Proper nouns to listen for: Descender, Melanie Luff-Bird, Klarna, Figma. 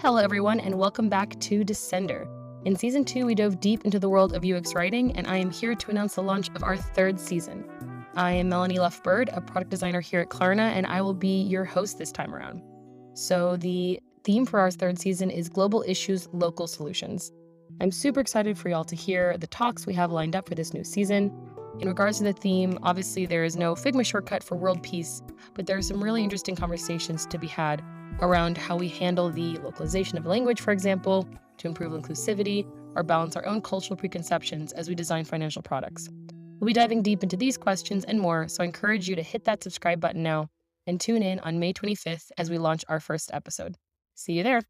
Hello everyone, and welcome back to Descender. In season 2, we dove deep into the world of UX writing, and I am here to announce the launch of our 3rd season. I am Melanie Luff-Bird, a product designer here at Klarna, and I will be your host this time around. So the theme for our 3rd season is Global Issues, Local Solutions. I'm super excited for y'all to hear the talks we have lined up for this new season. In regards to the theme, obviously there is no Figma shortcut for world peace, but there are some really interesting conversations to be had around how we handle the localization of language, for example, to improve inclusivity or balance our own cultural preconceptions as we design financial products. We'll be diving deep into these questions and more, so I encourage you to hit that subscribe button now and tune in on May 25th as we launch our 1st episode. See you there.